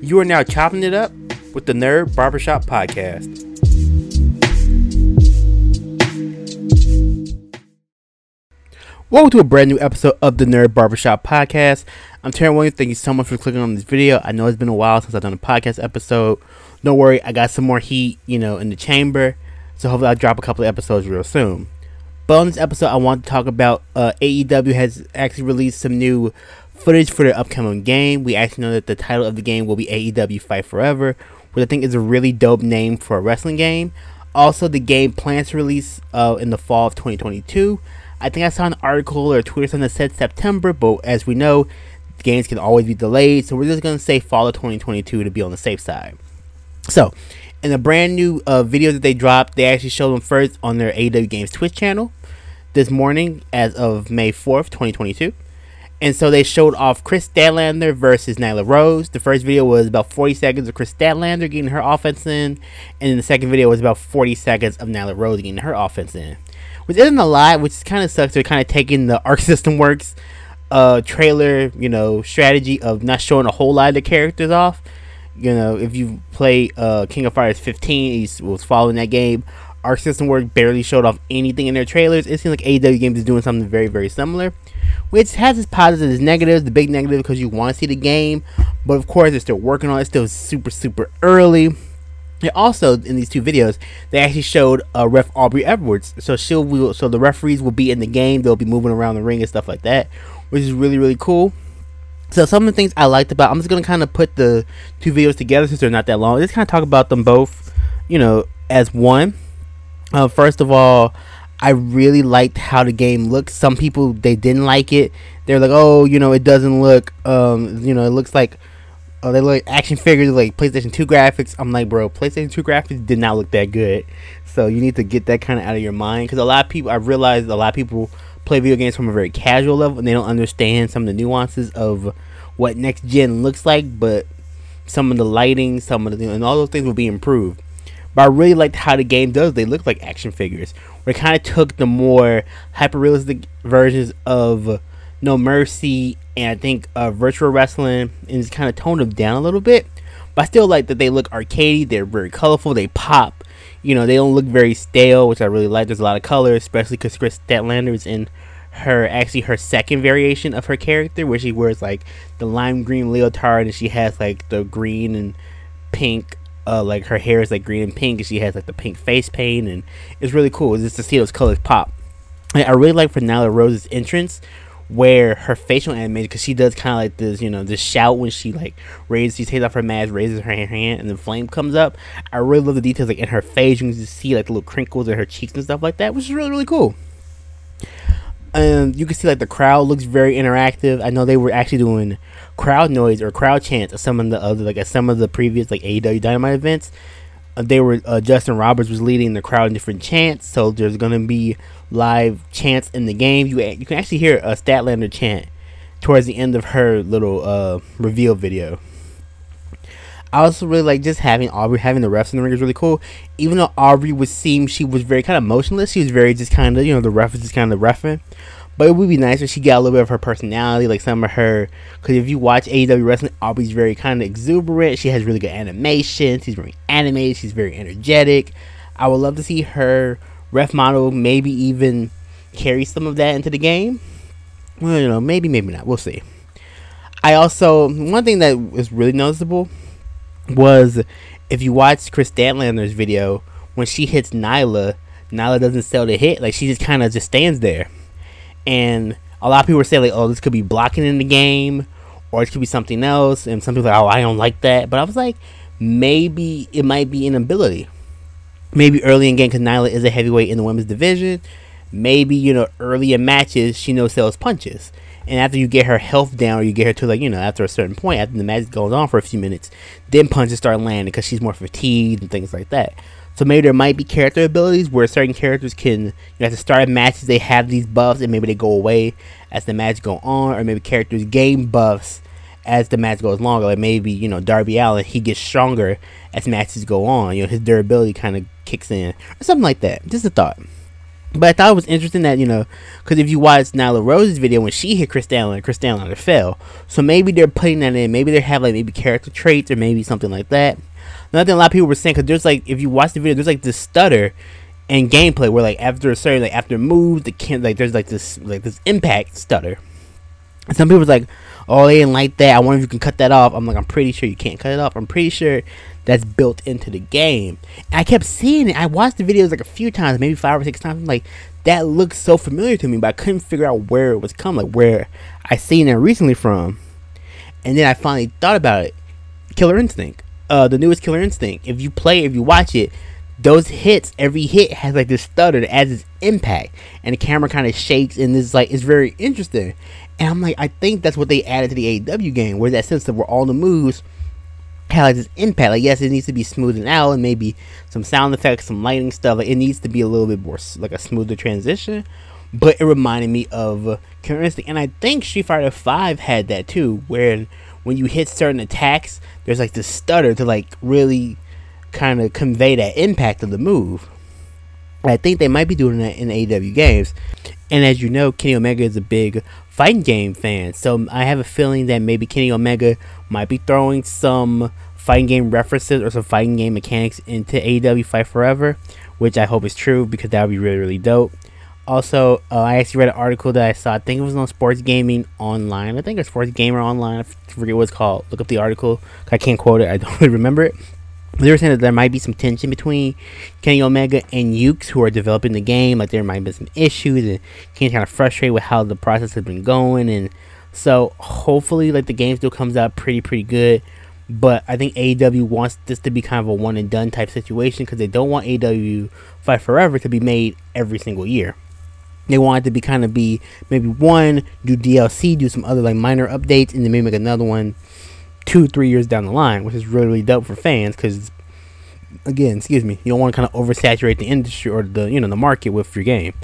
You are now chopping it up with the Nerd Barbershop Podcast. Welcome to a brand new episode of the Nerd Barbershop Podcast. I'm Terry Williams. Thank you so much for clicking on this video. I know it's been a while since I've done a podcast episode. Don't worry, I got some more heat, in the chamber. So hopefully I'll drop a couple of episodes real soon. But on this episode, I want to talk about AEW has actually released some new footage for their upcoming game. We actually know that the title of the game will be AEW Fight Forever, which I think is a really dope name for a wrestling game. Also, the game plans to release in the fall of 2022. I think I saw an article or Twitter something that said September, but as we know, games can always be delayed, so we're just going to say fall of 2022 to be on the safe side. So, in a brand new video that they dropped, they actually showed them first on their AEW Games Twitch channel this morning as of May 4th, 2022. And so they showed off Kris Statlander versus Nyla Rose. The first video was about 40 seconds of Kris Statlander getting her offense in, and then the second video was about 40 seconds of Nyla Rose getting her offense in. Which isn't a lot, which kind of sucks. They're kind of taking the Arc System Works trailer, strategy of not showing a whole lot of the characters off. If you play King of Fighters 15, he was following that game. Arc System Works barely showed off anything in their trailers. It seems like AEW Games is doing something very, very similar, which has its positives, its negatives. The big negative because you want to see the game, but of course they're still working on it. It's still super, super early. And also, in these two videos, they actually showed ref Aubrey Edwards. So the referees will be in the game. They'll be moving around the ring and stuff like that, which is really, really cool. So some of the things I liked about, I'm just going to kind of put the two videos together since they're not that long. Just kind of talk about them both, as one. First of all, I really liked how the game looked. Some people, they didn't like it. They're like, oh, it doesn't look, it looks like, they look like action figures, like PlayStation 2 graphics. I'm like, bro, PlayStation 2 graphics did not look that good. So you need to get that kind of out of your mind. Because I realized a lot of people play video games from a very casual level. And they don't understand some of the nuances of what next gen looks like. But some of the lighting, and all those things will be improved. But I really liked how the game does. They look like action figures. Where it kind of took the more hyper-realistic versions of No Mercy and I think virtual wrestling and just kind of toned them down a little bit, but I still like that they look arcadey. They're very colorful. They pop. They don't look very stale, which I really like. There's a lot of color, especially because Kris Statlander is in her second variation of her character, where she wears like the lime green leotard and she has like the green and pink. Like her hair is like green and pink, and she has like the pink face paint, and it's really cool just to see those colors pop. And I really like for Nyla Rose's entrance, where her facial animation, because she does kind of like this, this shout when she like raises, she takes off her mask, raises her hand, and the flame comes up. I really love the details like in her face. You can just see like the little crinkles in her cheeks and stuff like that, which is really, really cool. You can see like the crowd looks very interactive. I know they were actually doing crowd noise or crowd chants at some of the other, like at some of the previous like AEW Dynamite events. They were Justin Roberts was leading the crowd in different chants, so there's gonna be live chants in the game. You can actually hear a Statlander chant towards the end of her little reveal video. I also really like just having Aubrey, having the refs in the ring is really cool. Even though Aubrey she was very kind of motionless. She was very just kind of, the ref was just kind of reffing. But it would be nice if she got a little bit of her personality, like some of her. Because if you watch AEW Wrestling, Aubrey's very kind of exuberant. She has really good animation. She's very animated. She's very energetic. I would love to see her ref model maybe even carry some of that into the game. Well, maybe, maybe not. We'll see. One thing that was really noticeable was if you watch Kris Statlander's video, when she hits Nyla doesn't sell the hit. Like, she just kind of just stands there. And a lot of people were saying, like, oh, this could be blocking in the game, or it could be something else. And some people are like, oh, I don't like that. But I was like, maybe it might be an ability. Maybe early in game, because Nyla is a heavyweight in the women's division. Maybe, early in matches, she no-sells punches. And after you get her health down, or you get her to, like, after a certain point, after the match goes on for a few minutes, then punches start landing because she's more fatigued and things like that. So maybe there might be character abilities where certain characters can, at the start of matches, they have these buffs and maybe they go away as the match go on. Or maybe characters gain buffs as the match goes longer. Like maybe, Darby Allin, he gets stronger as matches go on. His durability kind of kicks in or something like that. Just a thought. But I thought it was interesting that, you know, because if you watch Nyla Rose's video, when she hit Kris Statlander fell. So maybe they're putting that in. Maybe they have, like, maybe character traits or maybe something like that. Another thing a lot of people were saying, because there's, like, if you watch the video, there's, like, this stutter in gameplay where, like, after a certain, like, after moves, the can, like, there's, like, this impact stutter. And some people was like, oh, they didn't like that. I wonder if you can cut that off. I'm like, I'm pretty sure you can't cut it off. I'm pretty sure that's built into the game. And I kept seeing it. I watched the videos like a few times, maybe 5 or 6 times. I'm like, that looks so familiar to me, but I couldn't figure out where it was coming, like where I seen it recently from. And then I finally thought about it. Killer Instinct. The newest Killer Instinct. If you play, if you watch it, those hits, every hit has like this stutter that adds its impact. And the camera kind of shakes and it's like, it's very interesting. And I'm like, I think that's what they added to the AEW game, where that sense of where all the moves had like this impact. Like, yes, it needs to be smoothened out and maybe some sound effects, some lighting stuff. Like, it needs to be a little bit more like a smoother transition. But it reminded me of Killer Instinct. And I think Street Fighter V had that too, where when you hit certain attacks, there's like this stutter to like really kind of convey that impact of the move. I think they might be doing that in AEW games. And as you know, Kenny Omega is a big fighting game fan, so I have a feeling that maybe Kenny Omega might be throwing some fighting game references or some fighting game mechanics into AEW Fight Forever, which I hope is true, because that would be really, really dope. Also, I actually read an article that I saw, I think it was on Sports Gaming Online. I think it's Sports Gamer Online. I forget what it's called. Look up the article. I can't quote it. I don't really remember it. They were saying that there might be some tension between Kenny Omega and Yukes, who are developing the game. Like, there might be some issues, and Kenny's kind of frustrated with how the process has been going. And so, hopefully, like, the game still comes out pretty good. But I think AEW wants this to be kind of a one-and-done type situation, because they don't want AEW Fight Forever to be made every single year. They want it to be kind of be, maybe one, do DLC, do some other, like, minor updates, and then maybe make another one 2-3 years down the line, which is really, really dope for fans, because, again, you don't want to kind of oversaturate the industry or the, you know, the market with your game,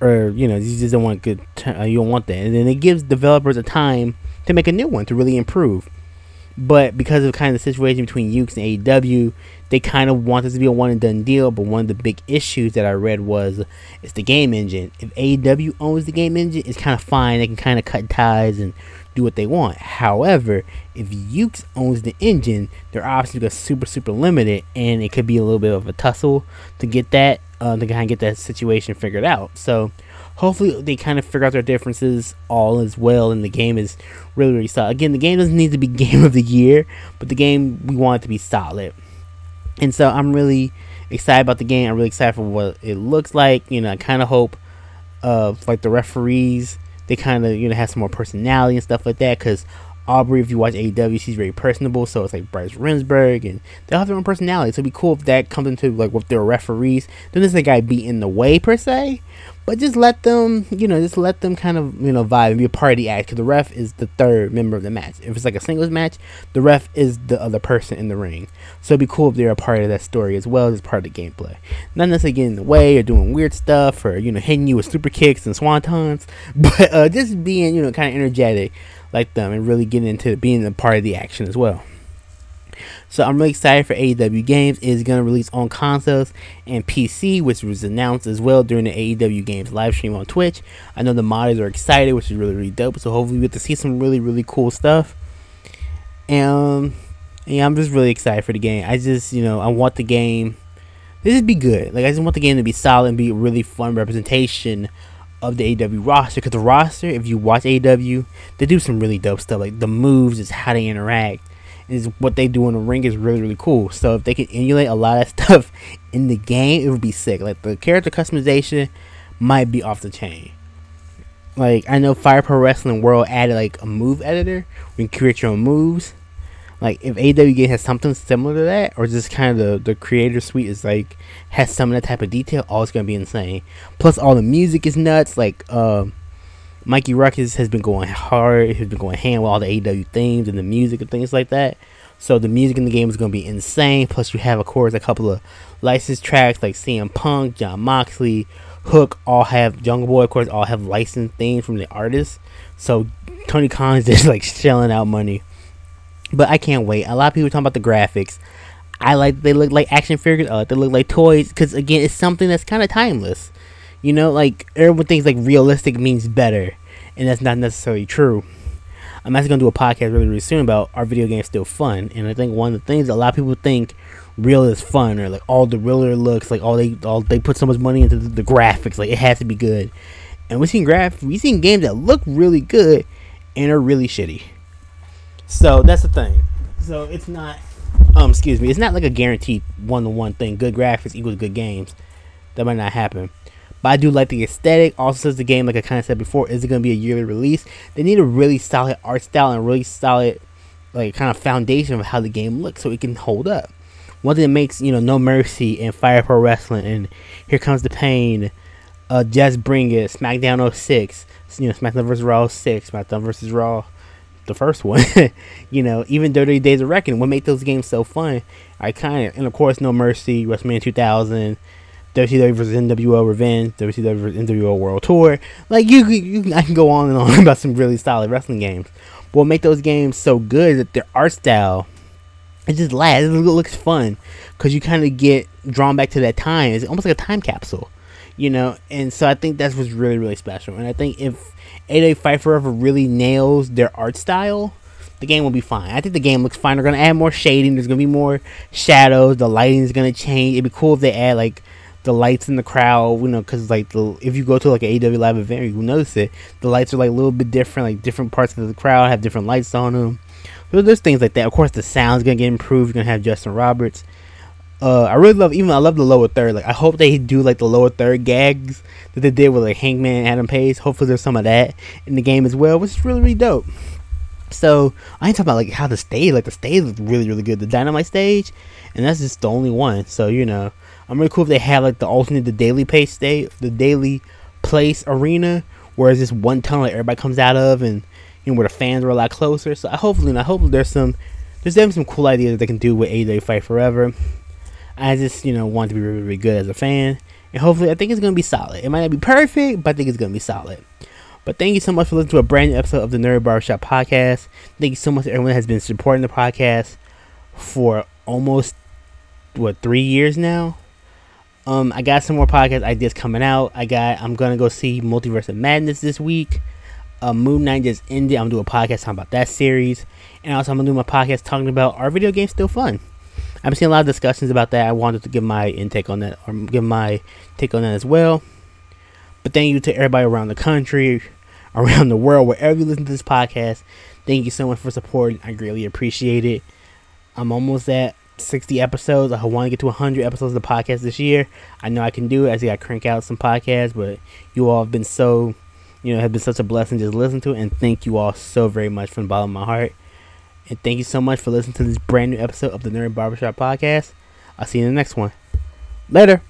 or, you know, you just don't want good, you don't want that. And then it gives developers a time to make a new one to really improve. But because of kind of the situation between Yukes and AEW, they kind of want this to be a one and done deal. But one of the big issues that I read was it's the game engine. If AEW owns the game engine, it's kind of fine. They can kind of cut ties and do what they want. However, if Yukes owns the engine, their options are super limited, and it could be a little bit of a tussle to get that to kind of get that situation figured out. So hopefully they kind of figure out their differences all as well, and the game is really solid. Again, the game doesn't need to be game of the year, but the game, we want it to be solid. And so I'm really excited about the game. I'm really excited for what it looks like. You know, I kind of hope like the referees, they kind of, you know, have some more personality and stuff like that, because Aubrey, if you watch AEW, she's very personable, so it's like Bryce Rinsberg, and they'll have their own personality, so it'd be cool if that comes into, like, with their referees. Then doesn't the guy be in the way, per se, but just let them, you know, just let them kind of, you know, vibe and be a part of the act, because the ref is the third member of the match. If it's, like, a singles match, the ref is the other person in the ring, so it'd be cool if they're a part of that story as well as part of the gameplay. Not necessarily getting in the way or doing weird stuff or, you know, hitting you with super kicks and swantons, but just being, you know, kind of energetic like them and really getting into being a part of the action as well. So I'm really excited for AEW Games. It is going to release on consoles and PC, which was announced as well during the AEW Games live stream on Twitch. I know the modders are excited, which is really dope. So hopefully we get to see some really cool stuff. And yeah, I'm just really excited for the game. I just, you know, I want the game to just be good. Like, I just want the game to be solid and be a really fun representation of the AEW roster, because the roster, if you watch AEW, they do some really dope stuff. Like, the moves is how they interact, is what they do in the ring is really cool. So if they could emulate a lot of stuff in the game, it would be sick. Like, the character customization might be off the chain. Like, I know Fire Pro Wrestling World added like a move editor where you can create your own moves. Like, if AEW has something similar to that, or just kind of the creator suite is like, has some of that type of detail, all it's gonna be insane. Plus, all the music is nuts. Like, Mikey Ruckus has been going hard, has been going ham with all the AEW themes and the music and things like that. So the music in the game is gonna be insane. Plus, you have, of course, a couple of licensed tracks like CM Punk, Jon Moxley, Hook, all have Jungle Boy, of course, all have licensed themes from the artists. So Tony Khan is just like shelling out money. But I can't wait. A lot of people are talking about the graphics. I like they look like action figures. They look like toys. Because, again, it's something that's kind of timeless. You know, like, everyone thinks, like, realistic means better. And that's not necessarily true. I'm actually going to do a podcast really, really soon about, are video games still fun? And I think one of the things that a lot of people think real is fun, or, like, all the realer looks, like, all they put so much money into the graphics. Like, it has to be good. And we've seen games that look really good and are really shitty. So, that's the thing. So, it's not, it's not like a guaranteed one-to-one thing. Good graphics equals good games. That might not happen. But I do like the aesthetic. Also, since the game, like I kind of said before, is it going to be a yearly release? They need a really solid art style and a really solid, like, kind of foundation of how the game looks so it can hold up. One thing that makes, you know, No Mercy and Fire Pro Wrestling and Here Comes the Pain, Just Bring It, SmackDown 06, you know, SmackDown vs. Raw 06, SmackDown vs. Raw, the first one, you know, even Dirty Days of Reckoning, what made those games so fun? And of course, No Mercy, WrestleMania 2000. WCW vs. NWO Revenge, WCW vs. NWO World Tour. Like, I can go on and on about some really solid wrestling games. But what makes those games so good is that their art style, it just lasts. It looks fun. Because you kind of get drawn back to that time. It's almost like a time capsule, you know? And so I think that's what's really, really special. And I think if AEW Fight Forever really nails their art style, the game will be fine. I think the game looks fine. They're going to add more shading. There's going to be more shadows. The lighting is going to change. It'd be cool if they add, like, the lights in the crowd, you know, because, like, if you go to, like, an AEW live event, you will notice it. The lights are, like, a little bit different. Like, different parts of the crowd have different lights on them. So there's things like that. Of course, the sound's going to get improved. You're going to have Justin Roberts. I love the lower third. Like, I hope they do, like, the lower third gags that they did with, like, Hangman, Adam Page. Hopefully there's some of that in the game as well, which is really, really dope. So, I ain't talking about, like, how the stage, like, the stage was really, really good. The Dynamite stage, and that's just the only one. So, you know, I'm really cool if they have, like, the daily place arena, where it's just one tunnel that everybody comes out of, and, you know, where the fans are a lot closer. So I hope there's definitely some cool ideas that they can do with AEW Fight Forever. I just, you know, want to be really, really good as a fan, and hopefully I think it's gonna be solid. It might not be perfect, but I think it's gonna be solid. But thank you so much for listening to a brand new episode of the Nerd Barbershop Podcast. Thank you so much to everyone that has been supporting the podcast for almost 3 years now. I got some more podcast ideas coming out. I'm gonna go see Multiverse of Madness this week. Moon Knight just ended. I'm gonna do a podcast talking about that series, and also I'm gonna do my podcast talking about, are video games still fun? I've seen a lot of discussions about that. I wanted to give my intake on that, or give my take on that as well. But thank you to everybody around the country, around the world, wherever you listen to this podcast. Thank you so much for supporting. I greatly appreciate it. I'm almost at 60 episodes. I want to get to 100 episodes of the podcast this year. I know I can do it. I see I crank out some podcasts, but you all have been so, you know, have been such a blessing just listen to it, and thank you all so very much from the bottom of my heart. And thank you so much for listening to this brand new episode of the Nerd Barbershop Podcast. I'll see you in the next one. Later.